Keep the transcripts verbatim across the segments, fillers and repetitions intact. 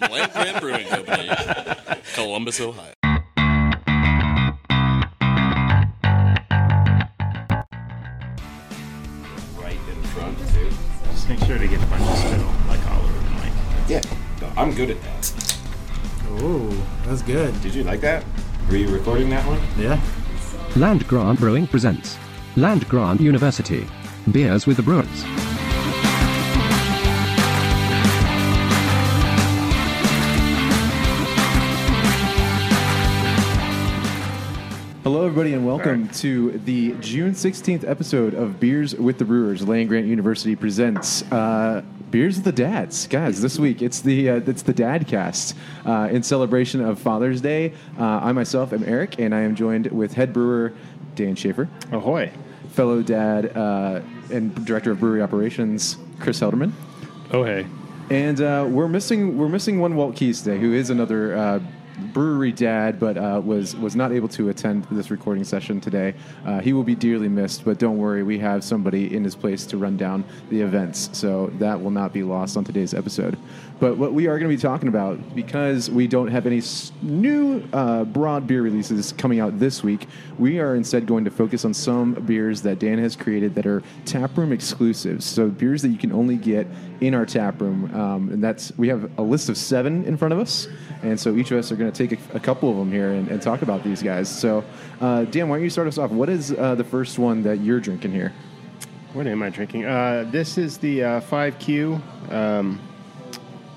from Land Grant Brewing Company, Columbus, Ohio. Right in front, too. Just make sure to get a bunch of spittle, like Oliver and Mike. Yeah, no, I'm good at that. Oh, that's good. Did you like that? Were you recording that one? Yeah. Land Grant Brewing presents Land Grant University, Beers with the Brewers. Hello, everybody, and welcome to the June sixteenth episode of Beers with the Brewers. Land Grant University presents uh, Beers with the Dads. Guys, this week it's the uh, it's the Dad Cast uh, in celebration of Father's Day. Uh, I myself am Eric, and I am joined with head brewer Dan Schaefer. Ahoy. Fellow dad uh, and director of brewery operations Chris Helderman. Oh, hey. And uh, we're missing we're missing one Walt Keyes today, who is another. Uh, brewery dad, but uh, was was not able to attend this recording session today. Uh, he will be dearly missed, but don't worry, we have somebody in his place to run down the events, so that will not be lost on today's episode. But what we are going to be talking about, because we don't have any s- new uh, broad beer releases coming out this week, we are instead going to focus on some beers that Dan has created that are taproom exclusives, so beers that you can only get in our taproom. Um, and that's, we have a list of seven in front of us, and so each of us are going to take a, a couple of them here and, and talk about these guys. So, uh, Dan, why don't you start us off? What is uh, the first one that you're drinking here? What am I drinking? Uh, this is the uh, five Q, um,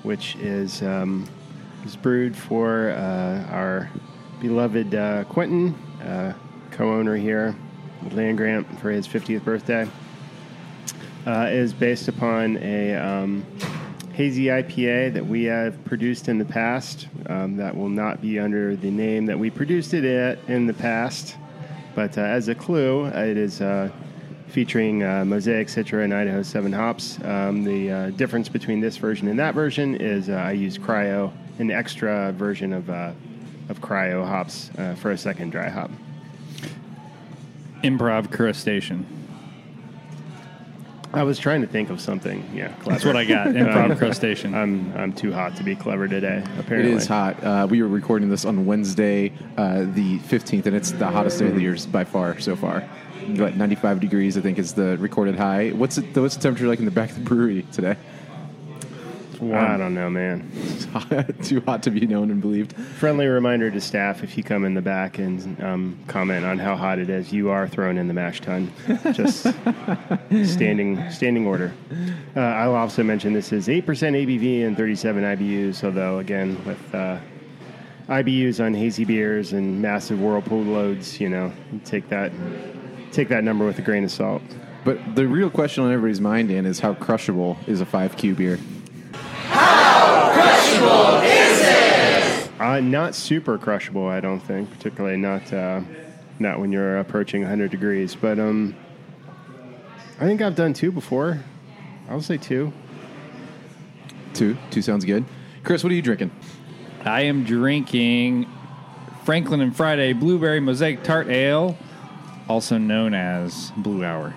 which is, um, is brewed for uh, our beloved uh, Quentin, uh, co-owner here with Land Grant, for his fiftieth birthday. Uh, is based upon a um, hazy I P A that we have produced in the past. Um, that will not be under the name that we produced it at in the past. But uh, as a clue, it is uh, featuring uh, Mosaic, Citra, and Idaho Seven hops. Um, the uh, difference between this version and that version is uh, I used Cryo, an extra version of uh, of Cryo hops uh, for a second dry hop. Improv crustacean. I was trying to think of something. Yeah, clever. That's what I got. Improv crustacean. I'm I'm too hot to be clever today. Apparently, it is hot. Uh, we were recording this on Wednesday, uh, the fifteenth, and it's the hottest day of the year by far so far. But ninety-five degrees, I think, is the recorded high. What's it, what's the temperature like in the back of the brewery today? Warm. I don't know, man. Too hot to be known and believed. Friendly reminder to staff, if you come in the back and um, comment on how hot it is, you are thrown in the mash tun. Just standing standing order. Uh, I'll also mention this is eight percent A B V and thirty-seven I B Us, although, again, with uh, I B Us on hazy beers and massive whirlpool loads, you know, take that take that number with a grain of salt. But the real question on everybody's mind, Dan, is how crushable is a five Q beer? How crushable is it? Uh, not super crushable, I don't think, particularly not uh, not when you're approaching one hundred degrees. But um, I think I've done two before. I'll say two. Two. Two sounds good. Chris, what are you drinking? I am drinking Franklinton Friday Blueberry Mosaic Tart Ale, also known as Blue Hour.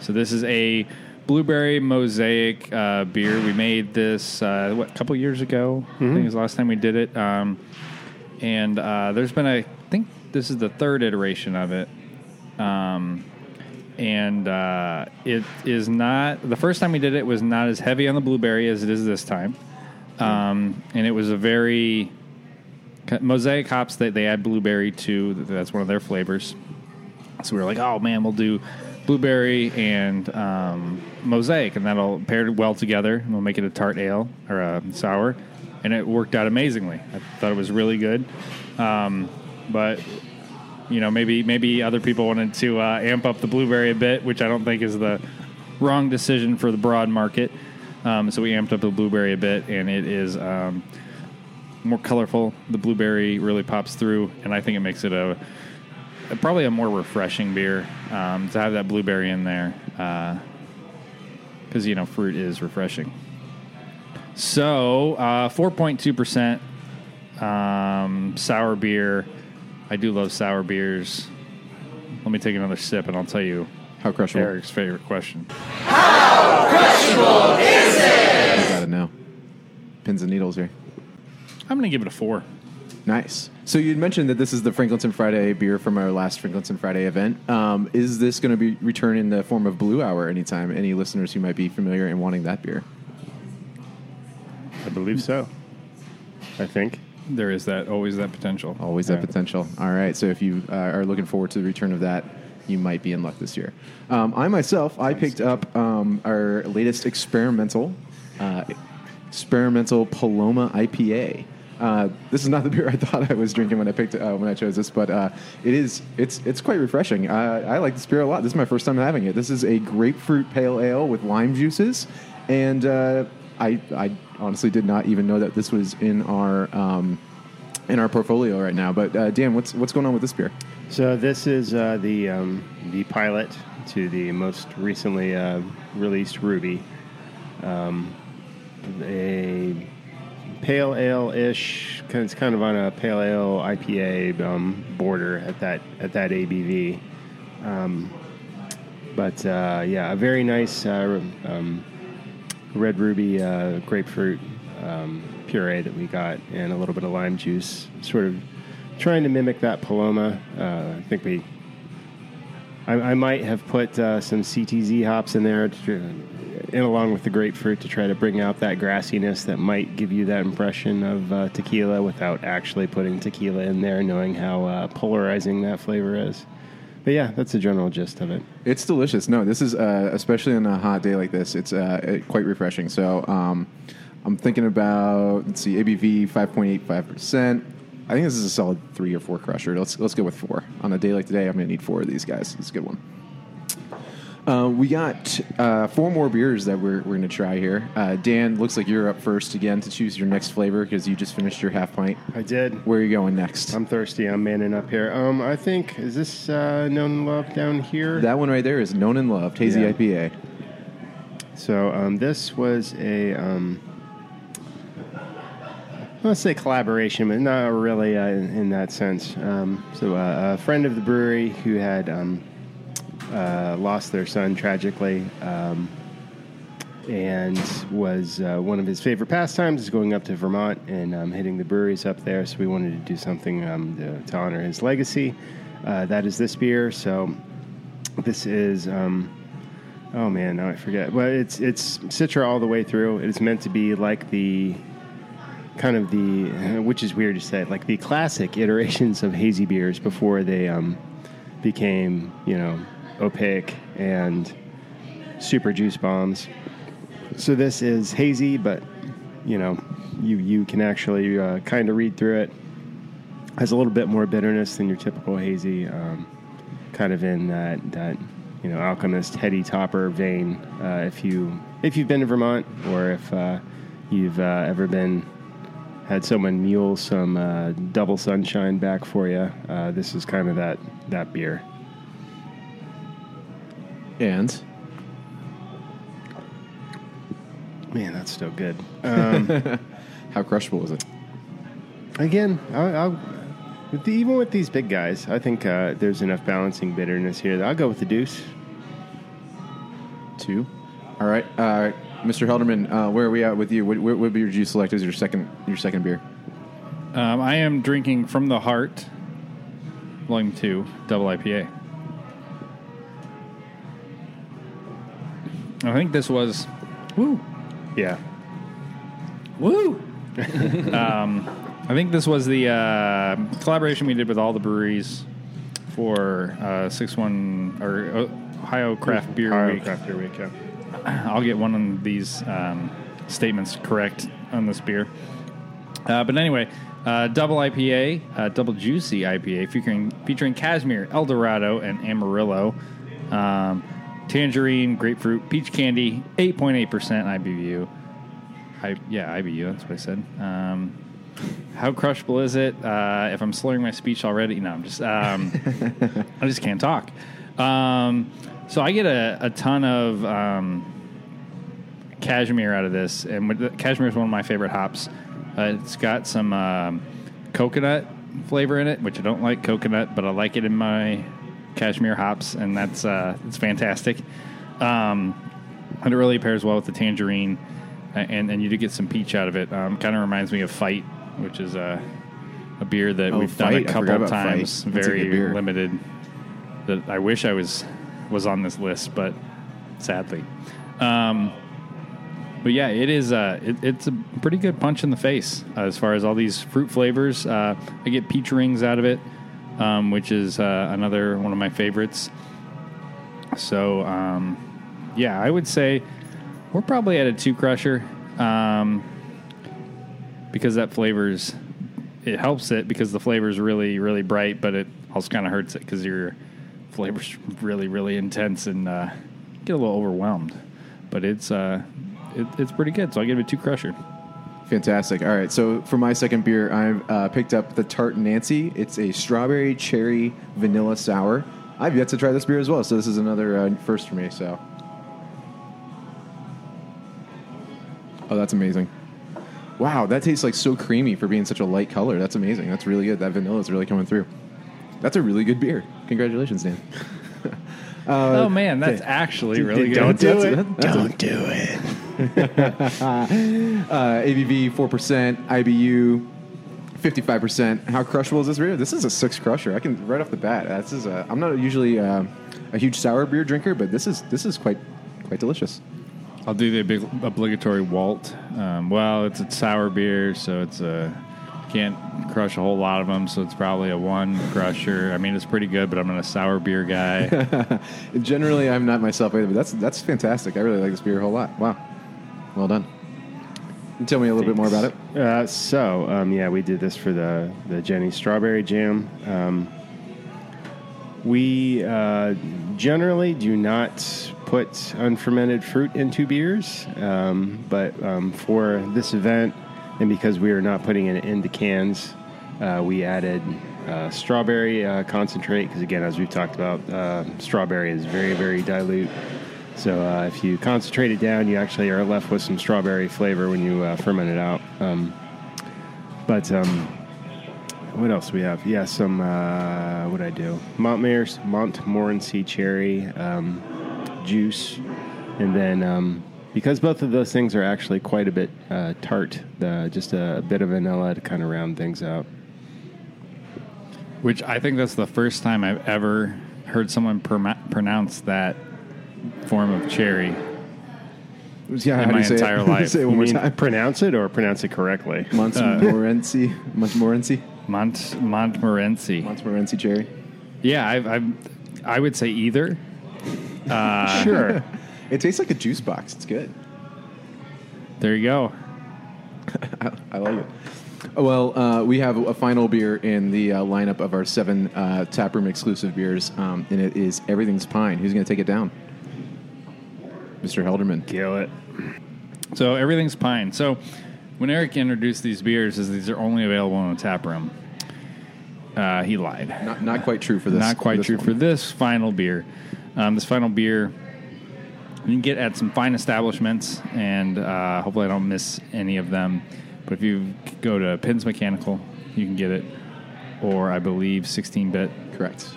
So this is a Blueberry Mosaic uh, beer. We made this uh, what, a couple years ago. Mm-hmm. I think it was the last time we did it. Um, and uh, there's been, a, I think this is the third iteration of it. Um, and uh, it is not, the first time we did it was not as heavy on the blueberry as it is this time. Um, and it was a very, Mosaic hops that they add blueberry to. That's one of their flavors. So we were like, oh man, we'll do blueberry and um, mosaic, and that'll pair well together, and we'll make it a tart ale or a sour, and it worked out amazingly. I thought it was really good, um, but you know, maybe maybe other people wanted to uh, amp up the blueberry a bit, which I don't think is the wrong decision for the broad market. Um, so we amped up the blueberry a bit, and it is um, more colorful. The blueberry really pops through, and I think it makes it a probably a more refreshing beer um, to have that blueberry in there because, uh, you know, fruit is refreshing. So, uh, four point two percent um, sour beer. I do love sour beers. Let me take another sip, and I'll tell you how crushable. Eric's favorite question. How crushable is it? I got to know. pins and needles here. I'm going to give it a four. Nice. So you mentioned that this is the Franklinton Friday beer from our last Franklinton Friday event. Um, is this going to be return in the form of Blue Hour anytime? Any listeners who might be familiar and wanting that beer? I believe so. I think. There is that. Always that potential. Always yeah. that potential. All right. So if you uh, are looking forward to the return of that, you might be in luck this year. Um, I myself, I picked up um, our latest experimental, uh, experimental Paloma I P A. Uh, this is not the beer I thought I was drinking when I picked uh, when I chose this, but uh, it is it's it's quite refreshing. Uh, I like this beer a lot. This is my first time having it. This is a grapefruit pale ale with lime juices, and uh, I I honestly did not even know that this was in our um, in our portfolio right now. But uh, Dan, what's what's going on with this beer? So this is uh, the um, the pilot to the most recently uh, released Ruby, um, a. Pale ale-ish, it's kind of on a pale ale I P A um, border at that at that A B V, um, but uh, yeah, a very nice uh, um, red ruby uh, grapefruit um, puree that we got, and a little bit of lime juice. Sort of trying to mimic that Paloma. Uh, I think we, I, I might have put uh, some C T Z hops in there. To, and along with the grapefruit to try to bring out that grassiness that might give you that impression of uh, tequila without actually putting tequila in there, knowing how uh, polarizing that flavor is. But yeah, that's the general gist of it. It's delicious. No, this is, uh, especially on a hot day like this, it's uh, quite refreshing. So um, I'm thinking about, let's see, A B V five point eight five percent. I think this is a solid three or four crusher. Let's, let's go with four. On a day like today, I'm going to need four of these guys. It's a good one. Uh, we got uh, four more beers that we're we're gonna try here. Uh, Dan, looks like you're up first again to choose your next flavor because you just finished your half pint. I did. Where are you going next? I'm thirsty. I'm manning up here. Um, I think is this uh, Known and Loved down here? That one right there is Known and Loved hazy yeah. I P A. So um, this was a um, let's say collaboration, but not really uh, in, in that sense. Um, so uh, a friend of the brewery who had. Um, Uh, lost their son tragically, um, and was uh, one of his favorite pastimes is going up to Vermont and um, hitting the breweries up there. So we wanted to do something um, to, to honor his legacy. Uh, that is this beer. So this is um, oh man, now I forget. Well, it's it's Citra all the way through. It is meant to be like the kind of the which is weird to say, like the classic iterations of hazy beers before they um, became you know. Opaque and super juice bombs. So this is hazy, but you know, you you can actually uh, kind of read through it. Has a little bit more bitterness than your typical hazy, um, kind of in that that you know Alchemist Heady Topper vein. Uh, if you if you've been to Vermont or if uh, you've uh, ever been had someone mule some uh, Double Sunshine back for you, uh, this is kind of that that beer. And man, that's still good. Um, How crushable is it? Again, I'll, I'll, with the, even with these big guys, I think uh, there's enough balancing bitterness here. I'll go with the deuce. Two. All right, uh, Mister Helderman, uh, where are we at with you? What, what beer did you select as your second your second beer? Um, I am drinking From the Heart Volume Two Double I P A. I think this was, woo, yeah, woo. um, I think this was the uh, collaboration we did with all the breweries for uh, six one or Ohio Craft Beer Ohio Week. Craft Beer Week. Yeah. I'll get one of these um, statements correct on this beer. Uh, but anyway, uh, double I P A, uh, double juicy I P A, featuring featuring Cashmere, Eldorado, and Amarillo. Um, Tangerine, grapefruit, peach candy, eight point eight percent I B U. I, yeah, I B U, that's what I said. Um, how crushable is it? Uh, if I'm slurring my speech already, no, I'm just, um, I just can't talk. Um, so I get a, a ton of um, cashmere out of this, and with the, cashmere is one of my favorite hops. Uh, it's got some um, coconut flavor in it, which I don't like coconut, but I like it in my... cashmere hops, and that's uh it's fantastic. Um and it really pairs well with the tangerine and and you do get some peach out of it. Um, kind of reminds me of Fight, which is a a beer that oh, we've Fight. done a couple of times. Very limited. That I wish I was was on this list, but sadly. Um, but yeah, it is a, it, it's a pretty good punch in the face uh, as far as all these fruit flavors. Uh, I get peach rings out of it, um, which is uh, another one of my favorites. So, um, yeah, I would say we're probably at a two crusher um, because that flavors, it helps it because the flavor's really, really bright, but it also kind of hurts it because your flavor's really, really intense and uh, get a little overwhelmed. But it's uh, it, it's pretty good, so I give it a two crusher. Fantastic. All right, so for my second beer, I've uh, picked up the Tart Nancy. It's a strawberry, cherry, vanilla sour. I've yet to try this beer as well, so this is another uh, first for me. So, oh, that's amazing. Wow, that tastes like so creamy for being such a light color. That's amazing. That's really good. That vanilla is really coming through. That's a really good beer. Congratulations, Dan. Uh, oh, man, that's okay. actually really don't good. Do that's, that's don't a, do it. Don't do it. A B V, four percent. I B U, fifty-five percent. How crushable is this beer? This is a six crusher. I can, right off the bat, this is a, I'm not usually uh, a huge sour beer drinker, but this is this is quite quite delicious. I'll do the big obligatory Walt. Um, well, it's a sour beer, so it's a, can't crush a whole lot of them, so it's probably a one crusher. I mean, it's pretty good, but I'm not a sour beer guy. Generally, I'm not myself either, but that's that's fantastic. I really like this beer a whole lot. Wow. Well done. Tell me a little Thanks. bit more about it. Uh, so, um, yeah, we did this for the, the Jenny Strawberry Jam. Um, we uh, generally do not put unfermented fruit into beers, um, but um, for this event, and because we are not putting it into cans, uh, we added uh, strawberry uh, concentrate. Because, again, as we've talked about, uh, strawberry is very, very dilute. So uh, if you concentrate it down, you actually are left with some strawberry flavor when you uh, ferment it out. Um, but um, what else do we have? Yeah, some, uh, what did I do? Montmare's, Montmorency cherry um, juice. And then... Um, Because both of those things are actually quite a bit uh, tart, uh, just a, a bit of vanilla to kind of round things out. Which I think that's the first time I've ever heard someone per- pronounce that form of cherry yeah, in my entire life. Say it one more time. Pronounce it or pronounce it correctly? Montmorency. Montmorency. Mont Montmorency. Montmorency cherry. Yeah, I've, I've, I would say either. Uh, sure. It tastes like a juice box. It's good. There you go. I, I like it. Well, uh, we have a final beer in the uh, lineup of our seven uh, taproom exclusive beers, um, and it is Everything's Pine. Who's going to take it down? Mister Helderman. Kill it. So, Everything's Pine. So, when Eric introduced these beers, is these are only available in the taproom. Uh, he lied. Not, not quite true for this. Not quite for this true one. for this final beer. Um, this final beer... You can get at some fine establishments, and uh, hopefully I don't miss any of them. But if you go to Pins Mechanical, you can get it, or I believe sixteen-Bit. Correct.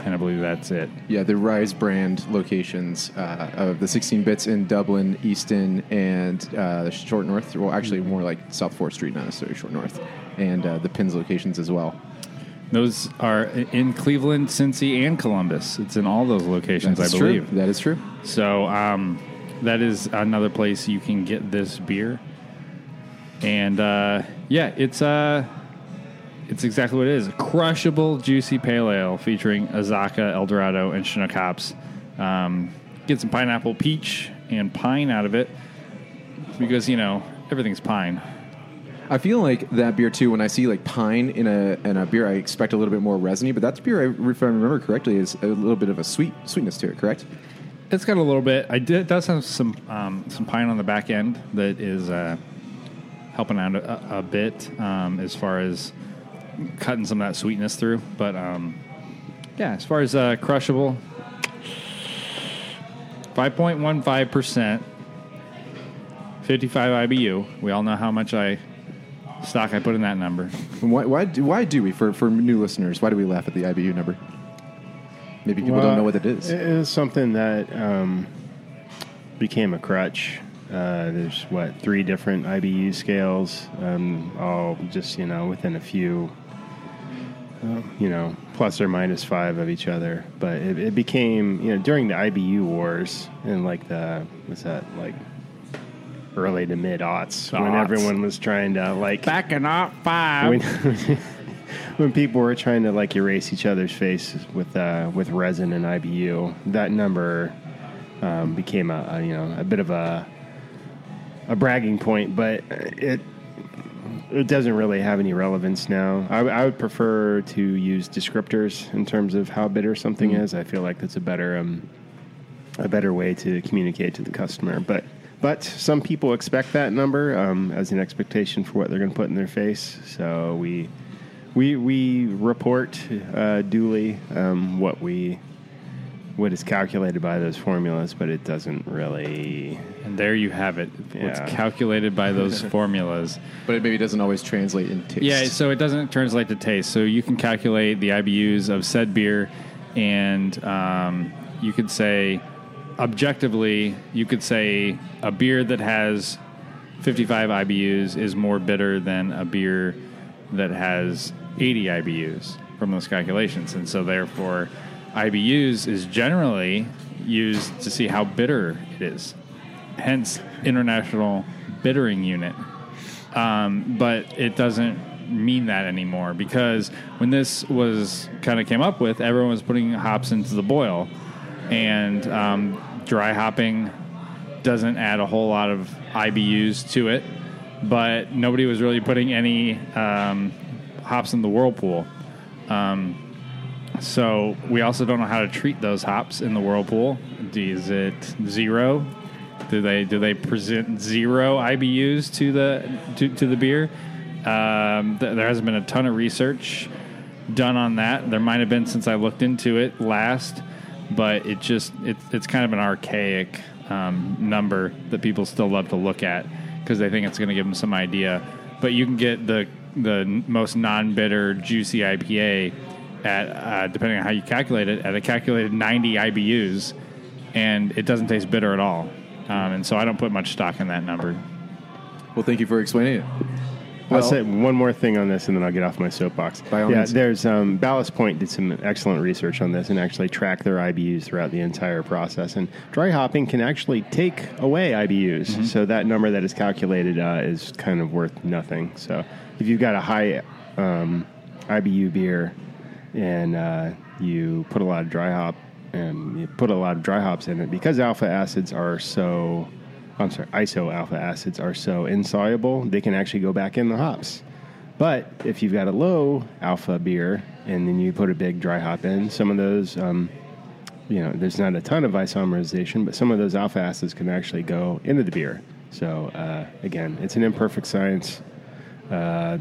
And I believe that's it. Yeah, the Rise brand locations uh, of the sixteen-Bits in Dublin, Easton, and uh, Short North. Well, actually more like South fourth Street, not necessarily Short North. And uh, the Pins locations as well. Those are in Cleveland, Cincy, and Columbus. It's in all those locations, I believe. True. That is true. So um, that is another place you can get this beer. And, uh, yeah, it's uh, it's exactly what it is. A crushable, juicy pale ale featuring Azaka, Eldorado, and Chinook hops. Um, get some pineapple peach and pine out of it because, you know, everything's pine. I feel like that beer, too, when I see, like, pine in a in a beer, I expect a little bit more resiny. But that beer, I, if I remember correctly, is a little bit of a sweet sweetness to it, correct? It's got a little bit. I did, it does have some um, some pine on the back end that is uh, helping out a, a bit um, as far as cutting some of that sweetness through. But, um, yeah, as far as uh, crushable, five point one five percent, fifty-five I B U. We all know how much I... stock I put in that number. Why, why do why do we for, for new listeners? Why do we laugh at the I B U number? Maybe people well, don't know what it is. It is something that um, became a crutch Uh, there's, what, three different I B U scales, um, all just, you know, within a few, um, you know, plus or minus five of each other. But it, it became, you know, during the I B U wars and, like, the, what's that, like, early to mid-aughts, when aughts. everyone was trying to, like... Back in aught five. When, when people were trying to, like, erase each other's faces with, uh, with resin and I B U, that number um, became, a, a, you know, a bit of a... a bragging point, but it it doesn't really have any relevance now. I, I would prefer to use descriptors in terms of how bitter something mm. is. I feel like that's a better um, a better way to communicate to the customer. But but some people expect that number um, as an expectation for what they're going to put in their face. So we we we report uh, duly um, what we. what is calculated by those formulas, but it doesn't really... And there you have it. Yeah. What's calculated by those formulas. But it maybe doesn't always translate in taste. Yeah, so it doesn't translate to taste. So you can calculate the I B Us of said beer, and um, you could say, objectively, you could say a beer that has fifty-five I B Us is more bitter than a beer that has eighty I B Us from those calculations. And so therefore... I B Us is generally used to see how bitter it is, hence International Bittering Unit. Um, but it doesn't mean that anymore, because when this was kind of came up with, everyone was putting hops into the boil, and um, dry hopping doesn't add a whole lot of I B Us to it, but nobody was really putting any um, hops in the whirlpool. Um So we also don't know how to treat those hops in the whirlpool. Is it zero? Do they do they present zero I B Us to the to, to the beer? Um, th- there hasn't been a ton of research done on that. There might have been since I looked into it last, but it just it, it's kind of an archaic um, number that people still love to look at because they think it's going to give them some idea. But you can get the the most non-bitter juicy I P A. At uh, depending on how you calculate it, at a calculated ninety I B Us, and it doesn't taste bitter at all. Um, and so I don't put much stock in that number. Well, thank you for explaining it. Well, I'll say one more thing on this, and then I'll get off my soapbox. By yeah, there's um, Ballast Point did some excellent research on this and actually tracked their I B Us throughout the entire process. And dry hopping can actually take away I B Us, mm-hmm. so that number that is calculated uh, is kind of worth nothing. So if you've got a high um, I B U beer, and uh, you put a lot of dry hop, and you put a lot of dry hops in it because alpha acids are so. I'm sorry, iso alpha acids are so insoluble they can actually go back in the hops. But if you've got a low alpha beer and then you put a big dry hop in, some of those, um, you know, there's not a ton of isomerization, but some of those alpha acids can actually go into the beer. So uh, again, it's an imperfect science. Uh,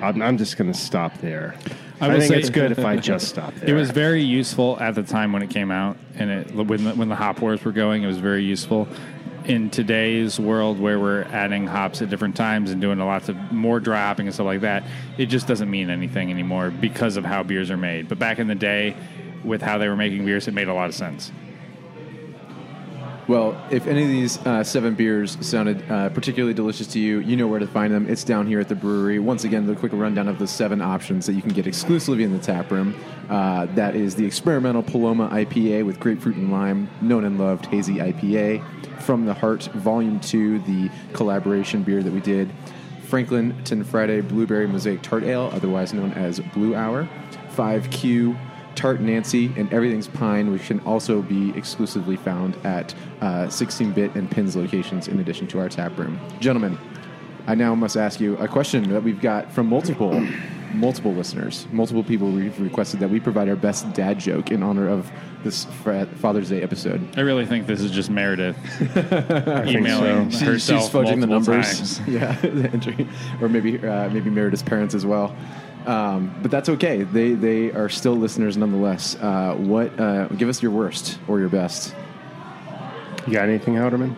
I'm just going to stop there. I, I think it's good if I just stop there. It was very useful at the time when it came out, and it, when, the, when the hop wars were going, it was very useful. In today's world where we're adding hops at different times and doing lots of more dry hopping and stuff like that, it just doesn't mean anything anymore because of how beers are made. But back in the day, with how they were making beers, it made a lot of sense. Well, if any of these uh, seven beers sounded uh, particularly delicious to you, you know where to find them. It's down here at the brewery. Once again, the quick rundown of the seven options that you can get exclusively in the tap room. Uh, that is the Experimental Paloma I P A with grapefruit and lime, Known and Loved Hazy I P A, From the Heart Volume Two, the collaboration beer that we did, Franklinton Friday Blueberry Mosaic Tart Ale, otherwise known as Blue Hour, five Q, Tart Nancy, and Everything's Pine, which can also be exclusively found at uh, sixteen-Bit and Pins locations in addition to our tap room. Gentlemen, I now must ask you a question that we've got from multiple, multiple listeners. Multiple people we've requested that we provide our best dad joke in honor of this Father's Day episode. I really think this is just Meredith emailing so. herself She's fudging the numbers. Times. Yeah, or maybe uh, maybe Meredith's parents as well. Um, but that's okay. They they are still listeners nonetheless. Uh, what? Uh, give us your worst or your best. You got anything, Helderman?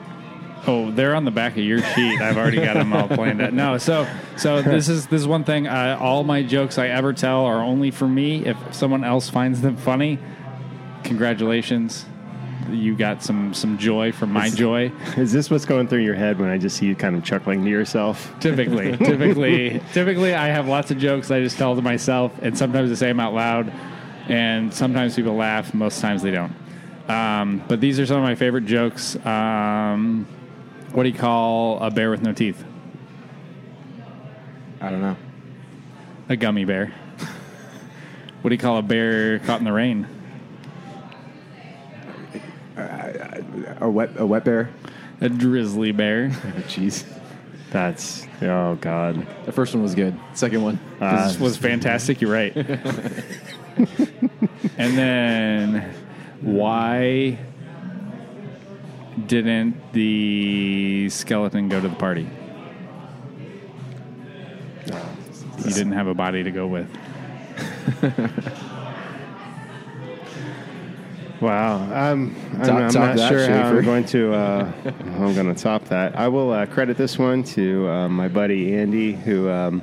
Oh, they're on the back of your sheet. I've already got them all planned out. No, so so this is this is one thing. Uh, all my jokes I ever tell are only for me. If someone else finds them funny, congratulations. you got some, some joy from my is, joy. Is this what's going through your head when I just see you kind of chuckling to yourself? Typically. typically, typically, I have lots of jokes I just tell to myself, and sometimes I say them out loud, and sometimes people laugh. Most times they don't. Um, but these are some of my favorite jokes. Um, what do you call a bear with no teeth? I don't know. A gummy bear. What do you call a bear caught in the rain? A wet, a wet bear? A drizzly bear. Jeez. That's, oh, God. The first one was good. Second one uh, this was fantastic. You're right. And then, why didn't the skeleton go to the party? He didn't have a body to go with. Wow. Um, top, I'm, I'm top not sure Schaefer. how I'm going to uh, I'm going to top that. I will uh, credit this one to uh, my buddy Andy, who um,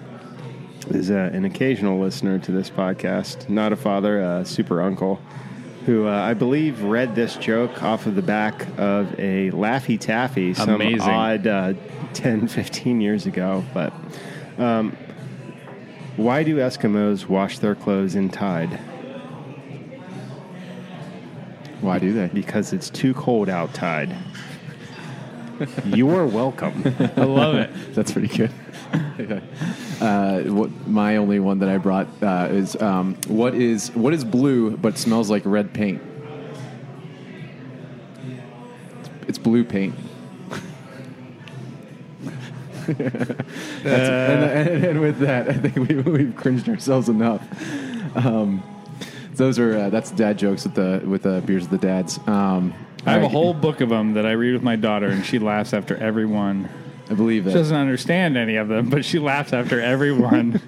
is uh, an occasional listener to this podcast. Not a father, a super uncle, who uh, I believe read this joke off of the back of a Laffy Taffy some Amazing. odd uh, ten, fifteen years ago. But um, why do Eskimos wash their clothes in Tide? Why do they? Because it's too cold outside. You're welcome. I love it. That's pretty good. uh, what, my only one that I brought uh, is um, what is what is blue but smells like red paint? It's blue paint. That's, uh, and, and, and with that, I think we, we've cringed ourselves enough. Um, Those are uh, that's dad jokes with the with the Beers with the Dads. Um, I have right. a whole book of them that I read with my daughter, and she laughs after every one. I believe that. She doesn't understand any of them, but she laughs after every one.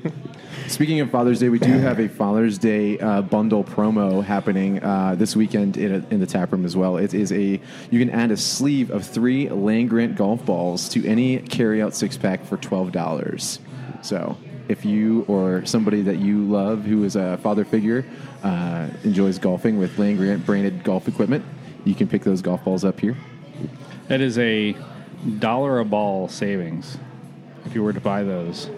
Speaking of Father's Day, we do have a Father's Day uh, bundle promo happening uh, this weekend in, a, in the tap room as well. It is a you can add a sleeve of three Land Grant golf balls to any carryout six pack for twelve dollars. So if you or somebody that you love who is a father figure uh, enjoys golfing with Land Grant branded golf equipment, you can pick those golf balls up here. That is a dollar a ball savings if you were to buy those.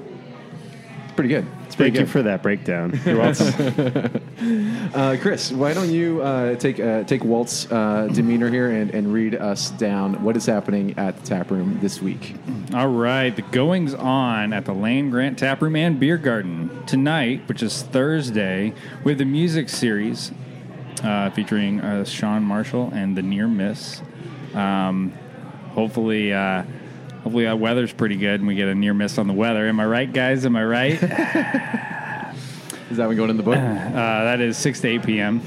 It's pretty good. It's pretty Thank good. you for that breakdown. You're welcome. uh, Chris, why don't you uh, take uh, take Walt's uh, demeanor here and, and read us down what is happening at the tap room this week. All right. The goings on at the Land Grant Tap Room and Beer Garden tonight, which is Thursday, with the music series uh, featuring uh, Sean Marshall and the Near Miss. Um, hopefully... Uh, Hopefully our weather's pretty good and we get a near miss on the weather. Am I right, guys? Am I right? Is that one going in the book? Uh, that is six to eight p.m.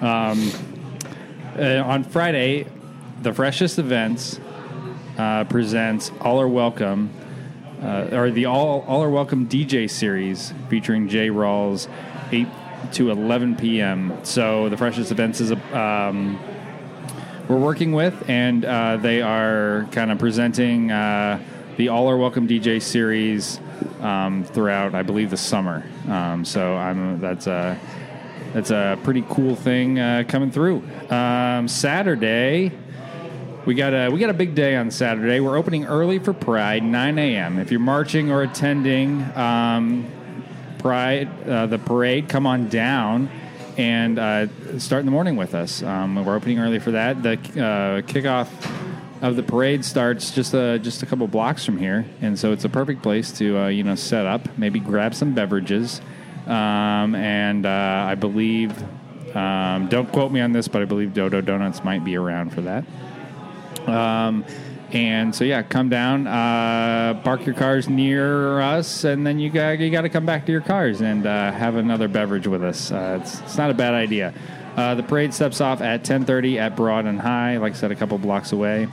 Um, uh, on Friday, The Freshest Events uh, presents All Are Welcome, uh, or the All All Are Welcome D J series featuring Jay Rawls, eight to eleven p.m. So The Freshest Events is a... Um, we're working with, and uh, they are kind of presenting uh, the All Are Welcome D J series um, throughout, I believe, the summer. Um, so I'm, that's a that's a pretty cool thing uh, coming through. Um, Saturday, we got a we got a big day on Saturday. We're opening early for Pride, nine a.m. If you're marching or attending um, Pride, uh, the parade, come on down and uh, start in the morning with us. Um, we're opening early for that. The uh, kickoff of the parade starts just a, just a couple blocks from here, and so it's a perfect place to uh, you know set up, maybe grab some beverages, um, and uh, I believe, um, don't quote me on this, but I believe Dodo Donuts might be around for that. Um, and so, yeah, come down, uh, park your cars near us, and then you got you got to come back to your cars and uh, have another beverage with us. Uh, it's, it's not a bad idea. Uh, the parade steps off at ten thirty at Broad and High, like I said, a couple blocks away.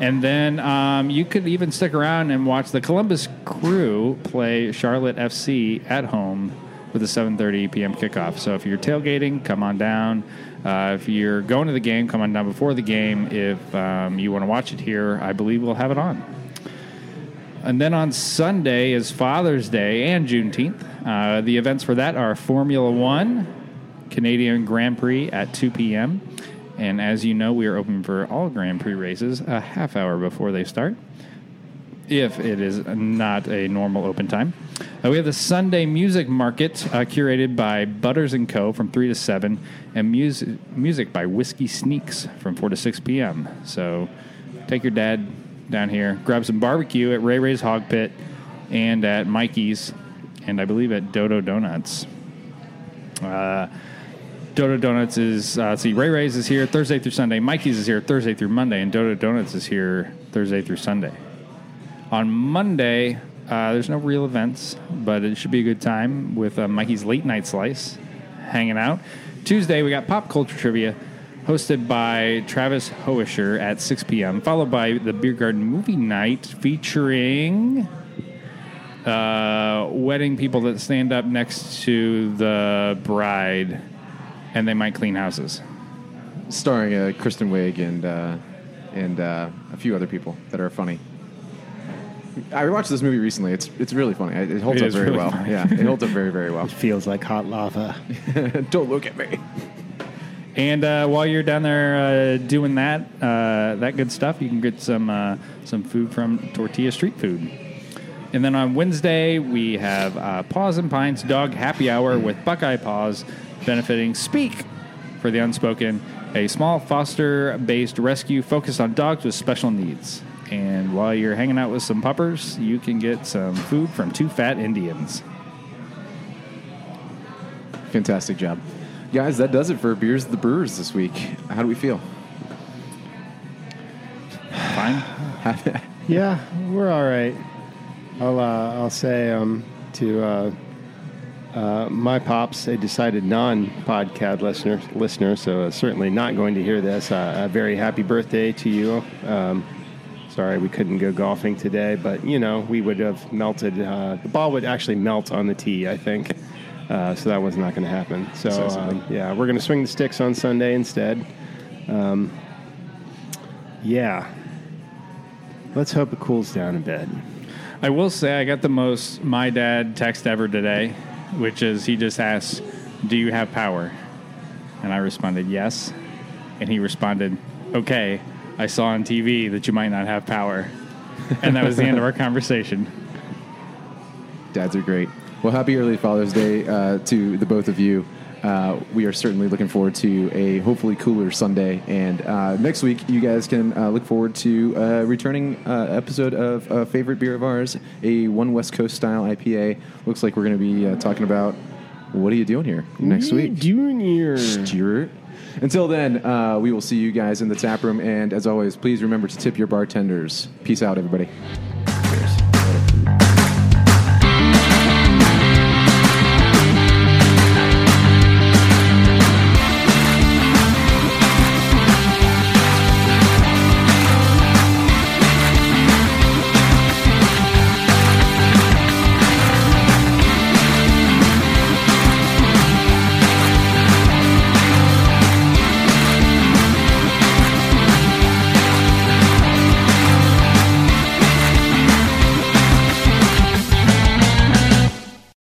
And then um, you could even stick around and watch the Columbus Crew play Charlotte F C at home with a seven thirty p.m. kickoff. So if you're tailgating, come on down. Uh, if you're going to the game, come on down before the game. If um, you want to watch it here, I believe we'll have it on. And then on Sunday is Father's Day and Juneteenth. Uh, the events for that are Formula One, Canadian Grand Prix at two p.m., And as you know, we are open for all Grand Prix races a half hour before they start, if it is not a normal open time. Uh, we have the Sunday Music Market, uh, curated by Butters and Co. from three to seven, and music, music by Whiskey Sneaks from four to six p.m. So take your dad down here, grab some barbecue at Ray Ray's Hog Pit and at Mikey's, and I believe at Dodo Donuts. Uh, Dodo Donuts is, uh, see, Ray Ray's is here Thursday through Sunday, Mikey's is here Thursday through Monday, and Dodo Donuts is here Thursday through Sunday. On Monday, uh, there's no real events, but it should be a good time with uh, Mikey's Late Night Slice hanging out. Tuesday, we got Pop Culture Trivia, hosted by Travis Hoisher at six p.m., followed by the Beer Garden Movie Night featuring uh, wedding people that stand up next to the bride, and they might clean houses. Starring uh, Kristen Wiig and, uh, and uh, a few other people that are funny. I rewatched this movie recently. It's it's really funny. It holds it up very really well. Funny. Yeah, it holds up very, very well. It feels like hot lava. Don't look at me. And uh, while you're down there uh, doing that, uh, that good stuff, you can get some uh, some food from Tortilla Street Food. And then on Wednesday, we have uh, Paws and Pints Dog Happy Hour with Buckeye Paws, benefiting Speak for the Unspoken, a small foster-based rescue focused on dogs with special needs. And while you're hanging out with some puppers, you can get some food from Two Fat Indians. Fantastic job. Guys, that does it for Beers with the Brewers this week. How do we feel? Fine. Yeah, we're all right. I'll, uh, I'll say um, to uh, uh, my pops, a decided non-podcast listener, listener, so uh, certainly not going to hear this. Uh, a very happy birthday to you. Um Sorry, we couldn't go golfing today, but, you know, we would have melted. Uh, the ball would actually melt on the tee, I think, uh, so that was not going to happen. So, um, yeah, we're going to swing the sticks on Sunday instead. Um, yeah. Let's hope it cools down a bit. I will say I got the most my dad text ever today, which is he just asked, do you have power? And I responded, yes. And he responded, okay. I saw on T V that you might not have power. And that was the end of our conversation. Dads are great. Well, happy early Father's Day uh, to the both of you. Uh, we are certainly looking forward to a hopefully cooler Sunday. And uh, next week, you guys can uh, look forward to a returning uh, episode of uh, Favorite Beer of Ours, a One West Coast style I P A. Looks like we're going to be uh, talking about what are you doing here next week? What are you doing here? Stuart. Until then, uh, we will see you guys in the tap room. And as always, please remember to tip your bartenders. Peace out, everybody.